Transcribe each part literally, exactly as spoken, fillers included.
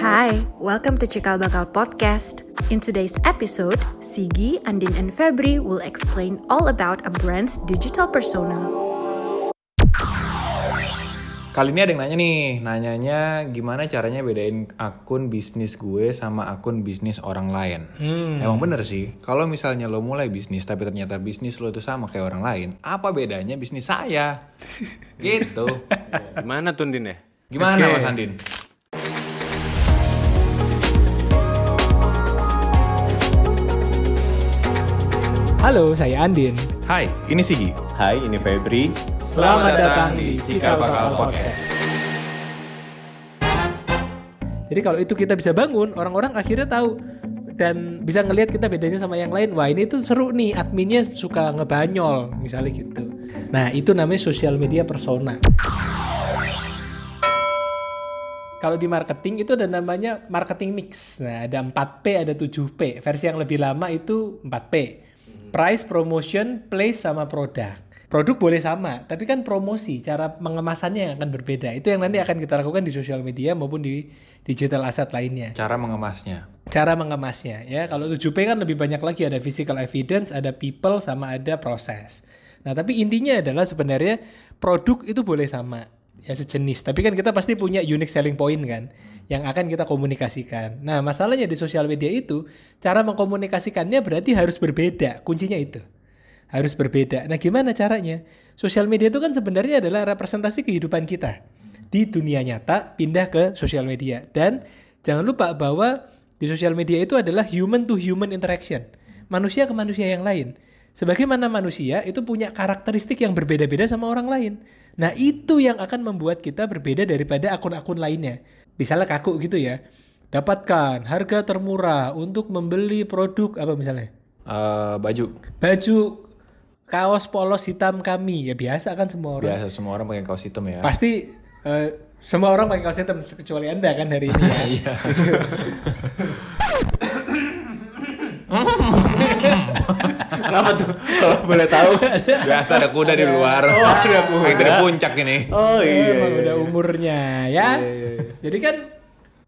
Hi, welcome to Cikal Bakal Podcast. In today's episode, Sigi, Andin, and Febri will explain all about a brand's digital persona. Kali ini ada yang nanya nih, nanyanya gimana caranya bedain akun bisnis gue sama akun bisnis orang lain. Hmm. Emang bener sih, kalau misalnya lo mulai bisnis tapi ternyata bisnis lo itu sama kayak orang lain, apa bedanya bisnis saya? Gitu. Gimana tuh, Din ya? Gimana okay. Mas Andin? Halo, saya Andin. Hai, ini Sigi. Hai, ini Febri. Selamat, Selamat datang di Cikal Bakal Podcast. Jadi kalau itu kita bisa bangun, orang-orang akhirnya tahu dan bisa ngelihat kita bedanya sama yang lain. Wah, ini tuh seru nih, adminnya suka ngebanyol, misalnya gitu. Nah, itu namanya social media persona. Kalau di marketing itu ada namanya marketing mix. Nah, ada empat P, ada tujuh P. Versi yang lebih lama itu empat P. Price, promotion, place, sama produk. Produk boleh sama, tapi kan promosi, cara pengemasannya yang akan berbeda. Itu yang nanti akan kita lakukan di sosial media maupun di digital asset lainnya. Cara mengemasnya. Cara mengemasnya. Ya, kalau tujuh P kan lebih banyak lagi. Ada physical evidence, ada people, sama ada proses. Nah, tapi intinya adalah sebenarnya produk itu boleh sama. Ya sejenis, tapi kan kita pasti punya unique selling point kan yang akan kita komunikasikan. Nah, masalahnya di sosial media itu cara mengkomunikasikannya berarti harus berbeda. Kuncinya itu harus berbeda. Nah, gimana caranya? Sosial media itu kan sebenarnya adalah representasi kehidupan kita di dunia nyata pindah ke sosial media. Dan jangan lupa bahwa di sosial media itu adalah human to human interaction, manusia ke manusia yang lain. Sebagaimana manusia itu punya karakteristik yang berbeda-beda sama orang lain. Nah, itu yang akan membuat kita berbeda daripada akun-akun lainnya. Misalnya kaku gitu ya. Dapatkan harga termurah untuk membeli produk apa misalnya? Uh, baju. Baju. Kaos polos hitam kami. Ya biasa kan semua orang. Biasa semua orang pakai kaos hitam ya. Pasti uh, semua orang pakai kaos hitam. Kecuali Anda kan hari ini ya. Kenapa tuh? Kalau boleh tahu, biasa ada kuda di luar. Oh, ada kuda. Yang dari puncak ini. Oh iya, emang iya, udah iya. Umurnya ya. Iya, iya, iya. Jadi kan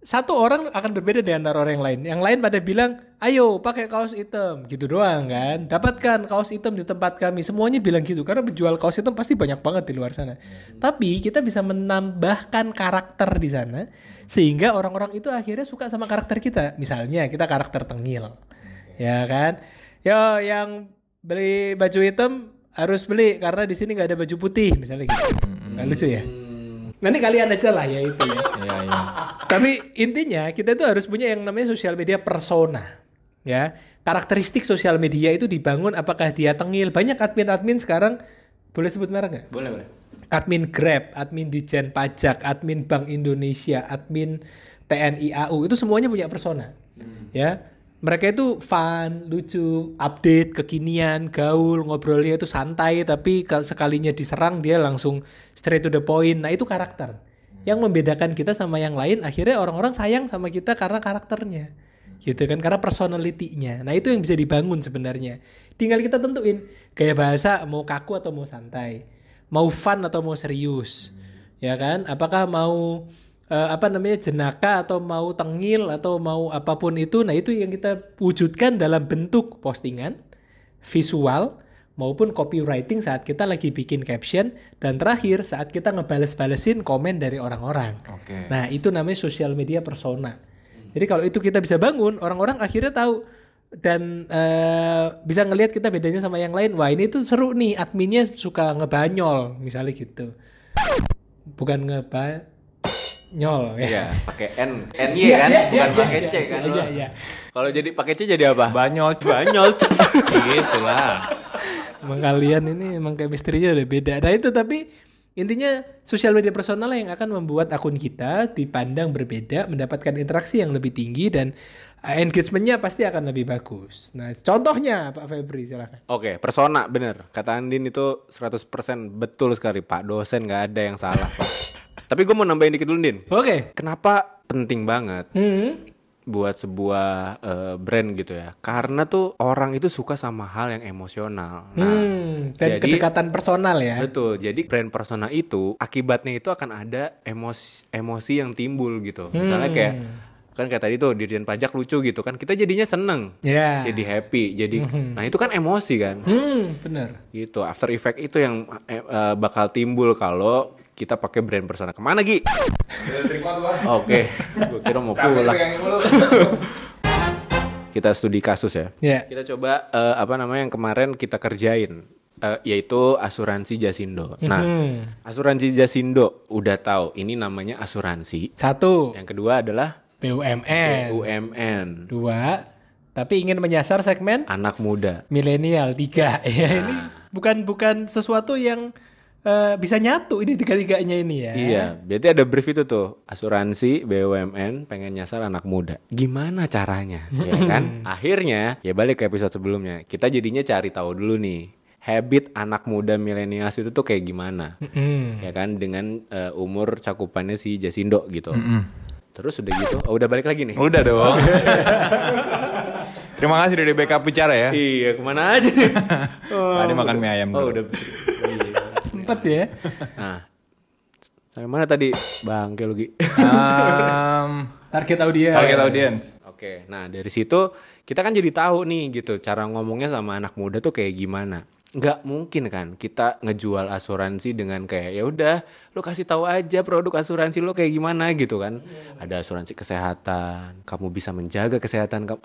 satu orang akan berbeda dengan antara orang yang lain. Yang lain pada bilang, ayo pakai kaos hitam, gitu doang kan. Dapatkan kaos hitam di tempat kami. Semuanya bilang gitu karena penjual kaos hitam pasti banyak banget di luar sana. Hmm. Tapi kita bisa menambahkan karakter di sana sehingga orang-orang itu akhirnya suka sama karakter kita. Misalnya kita karakter tengil, ya kan. Yo, yang beli baju hitam harus beli karena di sini nggak ada baju putih misalnya gitu. Nggak lucu ya? Nanti kalian aja lah ya itu ya. Ya, ya. Tapi intinya kita itu harus punya yang namanya sosial media persona. Ya, karakteristik sosial media itu dibangun apakah dia tengil. Banyak admin-admin sekarang, boleh sebut merek nggak? Boleh, boleh. Admin Grab, admin Dirjen Pajak, admin Bank Indonesia, admin T N I A U itu semuanya punya persona. Hmm. Ya. Mereka itu fun, lucu, update, kekinian, gaul, ngobrolnya itu santai. Tapi sekalinya diserang dia langsung straight to the point. Nah itu karakter. Yang membedakan kita sama yang lain akhirnya orang-orang sayang sama kita karena karakternya. Gitu kan, karena personality-nya. Nah itu yang bisa dibangun sebenarnya. Tinggal kita tentuin gaya bahasa mau kaku atau mau santai. Mau fun atau mau serius. Ya kan, apakah mau... apa namanya jenaka atau mau tengil atau mau apapun itu. Nah itu yang kita wujudkan dalam bentuk postingan, visual maupun copywriting saat kita lagi bikin caption dan terakhir saat kita ngebales-balesin komen dari orang-orang. Okay. Nah itu namanya social media persona. Jadi kalau itu kita bisa bangun, orang-orang akhirnya tahu dan uh, bisa ngelihat kita bedanya sama yang lain. Wah ini tuh seru nih, adminnya suka ngebanyol misalnya gitu. Bukan ngebanyol nyol ya. Iya, pakai N, N Y yeah, kan, yeah, bukan yeah, pakai yeah, C yeah, kan. Iya, yeah, iya. Yeah. Kalau jadi pakai C jadi apa? Banyol, banyol. Gitu lah. Emang kalian ini emang chemistry-nya udah beda. Nah itu tapi intinya sosial media personal yang akan membuat akun kita dipandang berbeda, mendapatkan interaksi yang lebih tinggi dan engagement-nya pasti akan lebih bagus. Nah, contohnya Pak Febri silakan. Oke, persona bener. Kata Andin itu seratus persen betul sekali, Pak. Dosen enggak ada yang salah, Pak. Tapi gue mau nambahin dikit dulu, Din. Oke. Okay. Kenapa penting banget hmm. buat sebuah uh, brand gitu ya? Karena tuh orang itu suka sama hal yang emosional. Nah, hmm. Dan jadi, kedekatan personal ya. Betul. Jadi brand persona itu akibatnya itu akan ada emosi, emosi yang timbul gitu. Hmm. Misalnya kayak kan kayak tadi tuh Dirjen Pajak lucu gitu kan, kita jadinya seneng, yeah. jadi happy, jadi mm-hmm. nah itu kan emosi kan, mm, bener gitu. After effect itu yang uh, bakal timbul kalau kita pakai brand persona. Kemana Gi? Oke, gue kira mau pulang. Kita studi kasus ya, yeah. kita coba uh, apa namanya yang kemarin kita kerjain. Uh, yaitu asuransi Jasindo. Mm-hmm. Nah, asuransi Jasindo udah tahu ini namanya asuransi. Satu. Yang kedua adalah B U M N. B U M N. Dua. Tapi ingin menyasar segmen anak muda, milenial. Tiga. Nah. Ya ini bukan bukan sesuatu yang uh, bisa nyatu ini tiga-tiganya ini ya. Iya. Berarti ada brief itu tuh, asuransi B U M N pengen nyasar anak muda. Gimana caranya? Ya kan? Akhirnya ya balik ke episode sebelumnya. Kita jadinya cari tahu dulu nih. Habit anak muda milenial itu tuh kayak gimana, mm-hmm. ya kan, dengan uh, umur cakupannya si Jasindo gitu. Mm-hmm. Terus udah gitu, oh, udah balik lagi nih. Udah dong. Terima kasih udah di backup bicara ya. Iya, kemana aja nih? Oh, tadi makan mie ayam dulu. Oh, udah. Sempet ya. Nah, sampai mana tadi Bang Kelugi? um, target audiens. Target audiens. Oke, nah dari situ kita kan jadi tahu nih gitu cara ngomongnya sama anak muda tuh kayak gimana. Nggak mungkin kan kita ngejual asuransi dengan kayak ya udah lu kasih tahu aja produk asuransi lu kayak gimana gitu kan. Ada asuransi kesehatan, kamu bisa menjaga kesehatan kamu.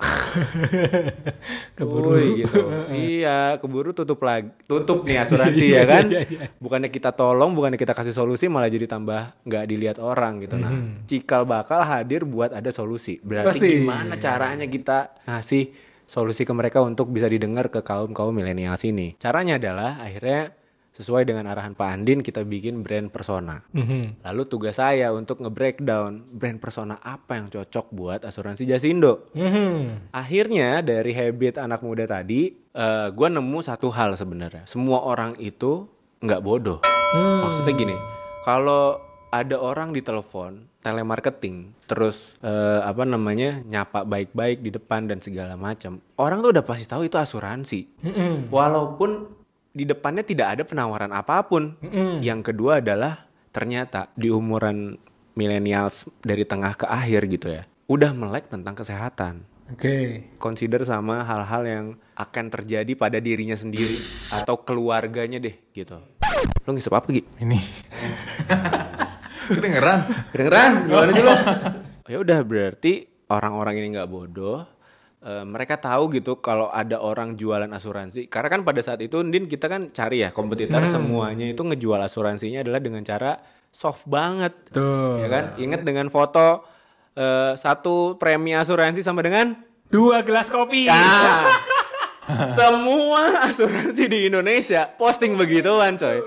Keburu Uy, gitu. Iya, keburu tutup lagi. Tutup nih asuransi ya kan. Bukannya kita tolong, bukannya kita kasih solusi, malah jadi tambah nggak dilihat orang gitu. Nah, mm-hmm. Cikal Bakal hadir buat ada solusi. Berarti Pasti. Gimana caranya kita ngasih solusi ke mereka untuk bisa didengar ke kaum-kaum milenial sini. Caranya adalah akhirnya sesuai dengan arahan Pak Andin kita bikin brand persona. Mm-hmm. Lalu tugas saya untuk nge-breakdown brand persona apa yang cocok buat asuransi Jasindo. Mm-hmm. Akhirnya dari habit anak muda tadi, uh, gue nemu satu hal sebenarnya. Semua orang itu nggak bodoh. Mm. Maksudnya gini, kalau ada orang di telepon, telemarketing, terus eh, apa namanya nyapa baik-baik di depan dan segala macam. Orang tuh udah pasti tahu itu asuransi, mm-mm. walaupun di depannya tidak ada penawaran apapun. Mm-mm. Yang kedua adalah ternyata di umuran millennials dari tengah ke akhir gitu ya, udah melek tentang kesehatan. Oke. Okay. Consider sama hal-hal yang akan terjadi pada dirinya sendiri atau keluarganya deh gitu. Lo ngisep apa Gi? Ini. Kedengeran, kedengeran, gimana sih lo? Ya udah berarti orang-orang ini nggak bodoh, e, mereka tahu gitu kalau ada orang jualan asuransi. Karena kan pada saat itu Ndin kita kan cari ya kompetitor hmm. semuanya itu ngejual asuransinya adalah dengan cara soft banget, tuh. Ya kan? Ingat dengan foto e, satu premi asuransi sama dengan dua gelas kopi. Nah, semua asuransi di Indonesia posting begituan coy,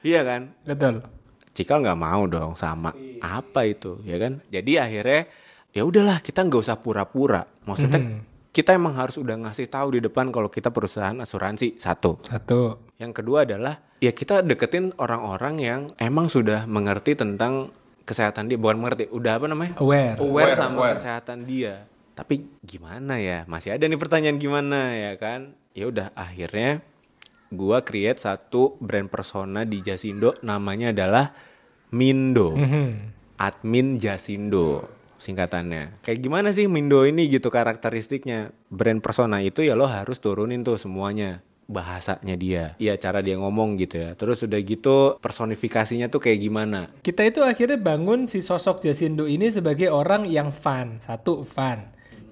iya kan? Betul. Cikal nggak mau dong sama apa itu ya kan, jadi akhirnya ya udahlah kita nggak usah pura-pura, maksudnya mm-hmm. kita emang harus udah ngasih tahu di depan kalau kita perusahaan asuransi. Satu satu yang kedua adalah ya kita deketin orang-orang yang emang sudah mengerti tentang kesehatan dia, bukan mengerti udah apa namanya aware aware, aware sama aware. Kesehatan dia, tapi gimana ya masih ada nih pertanyaan gimana ya kan. Ya udah akhirnya gua create satu brand persona di Jasindo, namanya adalah Mindo. Mm-hmm. Admin Jasindo singkatannya. Kayak gimana sih Mindo ini gitu karakteristiknya? Brand persona itu ya lo harus turunin tuh semuanya. Bahasanya dia, iya cara dia ngomong gitu ya. Terus udah gitu personifikasinya tuh kayak gimana? Kita itu akhirnya bangun si sosok Jasindo ini sebagai orang yang fun. Satu, fun.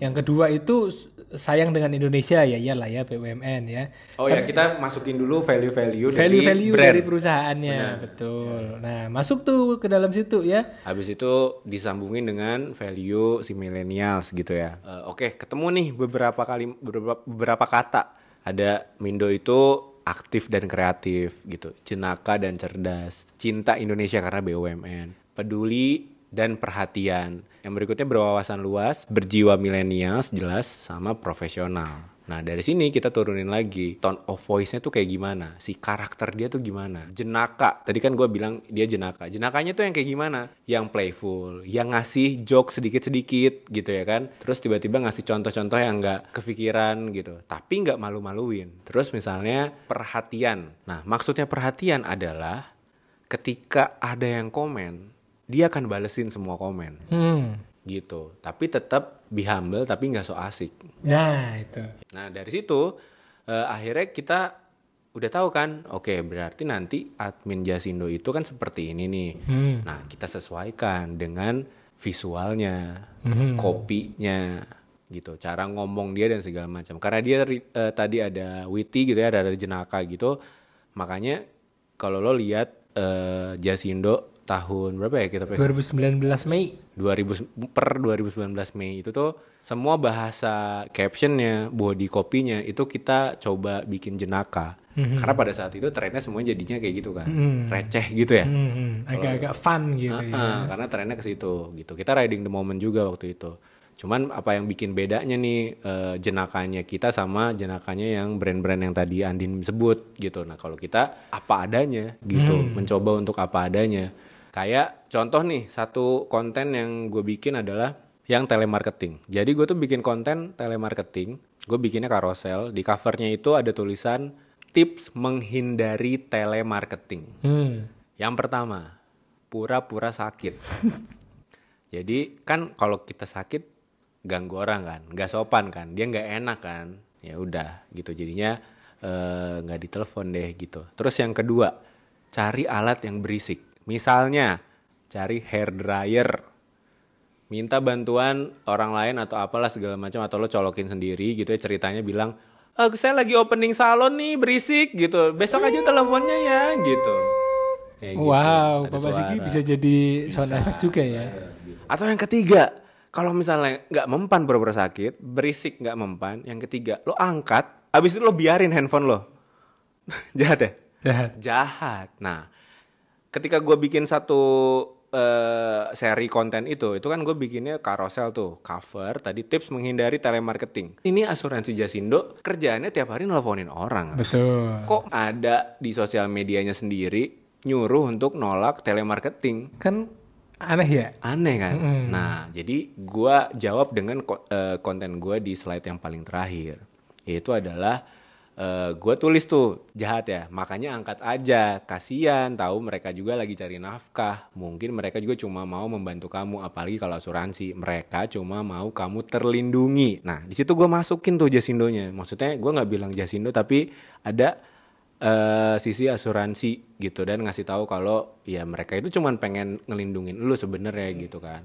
Yang kedua itu sayang dengan Indonesia ya, iyalah ya B U M N ya. Oh ya, kita masukin dulu value-value, value-value dari, dari perusahaannya. Benar. Betul. Ya. Nah, masuk tuh ke dalam situ ya. Habis itu disambungin dengan value si millennials gitu ya. Uh, Oke, okay, ketemu nih beberapa kali beberapa, beberapa kata. Ada Mindo itu aktif dan kreatif gitu, jenaka dan cerdas, cinta Indonesia karena B U M N, peduli dan perhatian. Yang berikutnya berwawasan luas, berjiwa milenial, jelas sama profesional. Nah dari sini kita turunin lagi tone of voice-nya tuh kayak gimana, si karakter dia tuh gimana. Jenaka, tadi kan gue bilang dia jenaka. Jenakanya tuh yang kayak gimana? Yang playful, yang ngasih joke sedikit-sedikit gitu ya kan. Terus tiba-tiba ngasih contoh-contoh yang gak kepikiran gitu, tapi gak malu-maluin. Terus misalnya perhatian. Nah maksudnya perhatian adalah ketika ada yang komen, dia akan balesin semua komen. Hmm. gitu. Tapi tetap be humble, tapi nggak so asik. Nah itu. Nah dari situ eh, akhirnya kita udah tahu kan, oke berarti nanti admin Jasindo itu kan seperti ini nih. Hmm. Nah kita sesuaikan dengan visualnya, hmm. kopinya, gitu, cara ngomong dia dan segala macam. Karena dia eh, tadi ada witty gitu ya, ada, ada jenaka gitu. Makanya kalau lo lihat eh, Jasindo tahun berapa ya kita pengen? dua ribu sembilan belas Mei. dua ribu per dua ribu sembilan belas Mei itu tuh semua bahasa captionnya, body copy-nya itu kita coba bikin jenaka. Mm-hmm. Karena pada saat itu trennya semuanya jadinya kayak gitu kan. Mm-hmm. Receh gitu ya. Mm-hmm. Agak-agak fun gitu uh-uh, ya. Karena trennya ke situ gitu. Kita riding the moment juga waktu itu. Cuman apa yang bikin bedanya nih uh, jenakanya kita sama jenakanya yang brand-brand yang tadi Andin sebut gitu. Nah, kalau kita apa adanya gitu, mm. mencoba untuk apa adanya. Kayak contoh nih, satu konten yang gue bikin adalah yang telemarketing. Jadi gue tuh bikin konten telemarketing, gue bikinnya karosel, di covernya itu ada tulisan tips menghindari telemarketing. Hmm. Yang pertama, pura-pura sakit. Jadi kan kalau kita sakit ganggu orang kan, gak sopan kan, dia gak enak kan. Ya udah gitu jadinya eh, gak ditelepon deh gitu. Terus yang kedua, cari alat yang berisik. Misalnya cari hair dryer, minta bantuan orang lain atau apalah segala macam, atau lo colokin sendiri gitu ya, ceritanya bilang, eh, saya lagi opening salon nih berisik gitu, besok aja teleponnya ya gitu. Kayak wow, gitu. Bapak Siki bisa jadi sound effect juga ya. Atau yang ketiga, kalau misalnya nggak mempan pura-pura sakit, berisik nggak mempan, yang ketiga lo angkat, abis itu lo biarin handphone lo. Jahat ya? Jahat. Jahat. Nah. Ketika gue bikin satu uh, seri konten itu, itu kan gue bikinnya karosel tuh, cover, tadi tips menghindari telemarketing. Ini asuransi Jasindo kerjaannya tiap hari nelfonin orang. Betul. Kok ada di sosial medianya sendiri nyuruh untuk nolak telemarketing. Kan aneh ya? Aneh kan? Mm. Nah jadi gue jawab dengan uh, konten gue di slide yang paling terakhir. Yaitu adalah... Uh, gue tulis tuh jahat ya, makanya angkat aja, kasian, tahu mereka juga lagi cari nafkah, mungkin mereka juga cuma mau membantu kamu, apalagi kalau asuransi, mereka cuma mau kamu terlindungi. Nah di situ gue masukin tuh Jasindonya, maksudnya gue nggak bilang Jasindo tapi ada uh, sisi asuransi gitu, dan ngasih tahu kalau ya mereka itu cuma pengen ngelindungin lu sebenarnya gitu kan.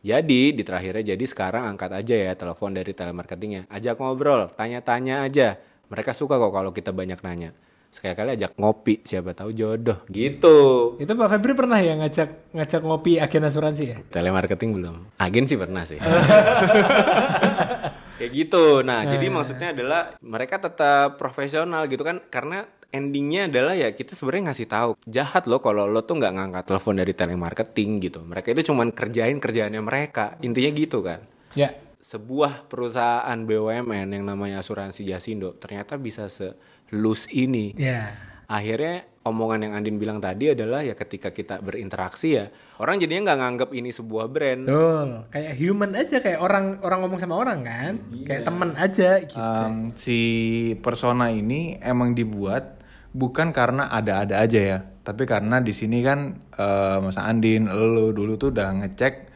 Jadi di terakhirnya jadi sekarang angkat aja ya telepon dari telemarketingnya, ajak ngobrol, tanya-tanya aja. Mereka suka kok kalau kita banyak nanya. Sekali-kali ajak ngopi, siapa tahu jodoh gitu. Itu Pak Febri pernah ya ngajak ngajak ngopi agen asuransi ya? Telemarketing belum. Agen sih pernah sih. Kayak gitu. Nah, nah, jadi maksudnya adalah mereka tetap profesional gitu kan, karena endingnya adalah ya kita sebenarnya ngasih tahu. Jahat loh kalau lo tuh nggak ngangkat telepon dari telemarketing gitu. Mereka itu cuman kerjain kerjaannya mereka. Intinya gitu kan. Ya. Sebuah perusahaan B U M N yang namanya asuransi Jasindo ternyata bisa se-loose ini. Yeah. Akhirnya omongan yang Andin bilang tadi adalah ya ketika kita berinteraksi ya orang jadinya nggak nganggap ini sebuah brand. Betul, kayak human aja, kayak orang orang ngomong sama orang kan, yeah. Kayak teman aja. Gitu. Um, si persona ini emang dibuat bukan karena ada-ada aja ya, tapi karena di sini kan uh, Mas Andin, lo dulu tuh udah ngecek.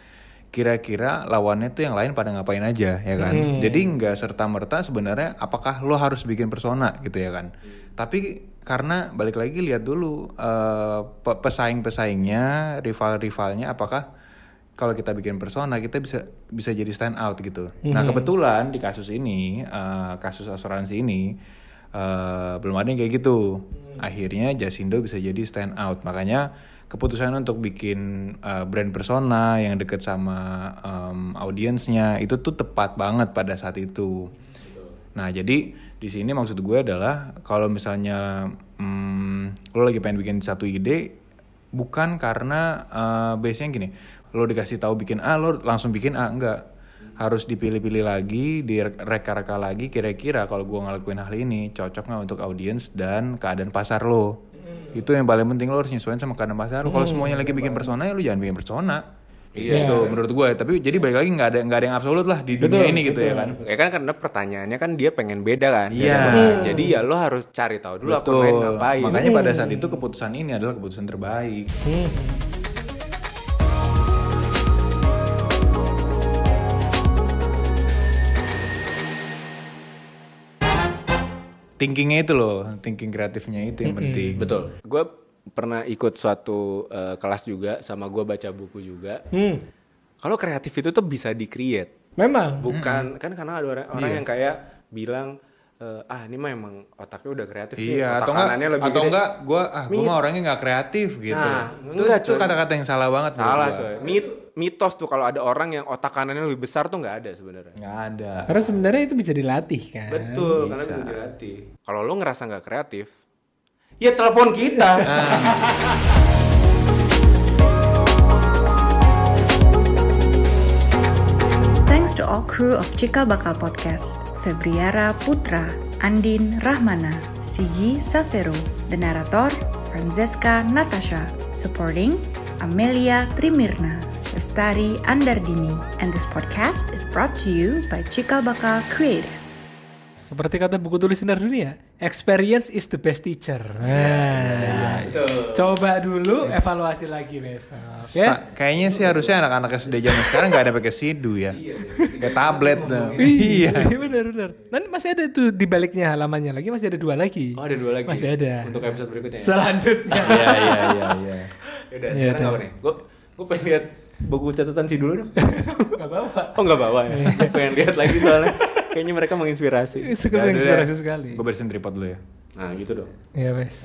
Kira-kira lawannya tuh yang lain pada ngapain aja ya kan. Hmm. Jadi nggak serta-merta sebenarnya apakah lo harus bikin persona gitu ya kan. Hmm. Tapi karena balik lagi lihat dulu uh, pesaing-pesaingnya, rival-rivalnya, apakah kalau kita bikin persona kita bisa bisa jadi stand out gitu. Hmm. Nah kebetulan di kasus ini, uh, kasus asuransi ini uh, belum ada yang kayak gitu. Hmm. Akhirnya Jasindo bisa jadi stand out, makanya keputusan untuk bikin uh, brand persona yang deket sama um, audiensnya itu tuh tepat banget pada saat itu. Nah jadi di sini maksud gue adalah kalau misalnya hmm, lo lagi pengen bikin satu ide bukan karena uh, biasanya gini, lo dikasih tahu bikin A lo langsung bikin A, enggak. Harus dipilih-pilih lagi, direka-reka lagi, kira-kira kalau gue ngelakuin hal ini cocok gak untuk audiens dan keadaan pasar lo. Itu yang paling penting, lo harus nyesuaiin sama keadaan pasar. Hmm, kalau semuanya lagi bikin persona ya lo jangan bikin persona. Iya. Itu menurut gue. Tapi jadi balik lagi nggak ada nggak ada yang absolut lah di dunia betul, ini gitu betul. Ya kan. Ya kan karena pertanyaannya kan dia pengen beda kan. Iya. Hmm. Jadi ya lo harus cari tahu dulu apa yang ngapain. Makanya pada saat itu keputusan ini adalah keputusan terbaik. Hmm. thinkingnya itu loh, thinking kreatifnya itu yang mm-hmm. penting. Betul. Gue pernah ikut suatu uh, kelas juga, sama gue baca buku juga. Hmm. Kalau kreatif itu tuh bisa di-create. Memang. Bukan, mm-hmm. kan karena ada orang, orang yeah. yang kayak bilang, Uh, ah ini mah emang otaknya udah kreatif iya, nih, otak kanannya lebih gede. Atau enggak, gue ah gue mah orangnya nggak kreatif gitu. Nah, enggak, itu kata-kata yang salah banget. Salah coy. Mit, mitos tuh kalau ada orang yang otak kanannya lebih besar tuh nggak ada sebenarnya. Nggak ada. Karena sebenarnya itu bisa dilatih kan. Betul, bisa. Karena bisa dilatih. Kalau lo ngerasa nggak kreatif, ya telepon kita. Thanks to all crew of Cikal Bakal Podcast. Febriara Putra, Andin Rahmana, Sigi Safero, the narrator Francesca Natasha, supporting Amelia Trimirna, Lestari Andardini, and this podcast is brought to you by Cika Bakal Creative. Seperti kata buku tulis sinar dunia, experience is the best teacher. Nah, ya, coba dulu evaluasi lagi besok. Ya? Kayaknya sih harusnya anak-anak S D zaman sekarang nggak ada pakai sidu ya, pakai tablet. Iya, benar-benar. Nanti masih ada tuh di baliknya halamannya lagi, masih ada dua lagi. Oh, ada dua lagi. Masih ada. Untuk episode berikutnya. Selanjutnya. Iya, iya, iya. Yaudah, sekarang apa nih? Gue, gue pengen lihat buku catatan si dulu dong. Gak bawa. Oh, gak bawa ya. Gue pengen lihat lagi soalnya. Kayaknya mereka menginspirasi. Sekali menginspirasi sekali. Gue bersihin tripod dulu ya. Nah gitu dong. Iya, wes.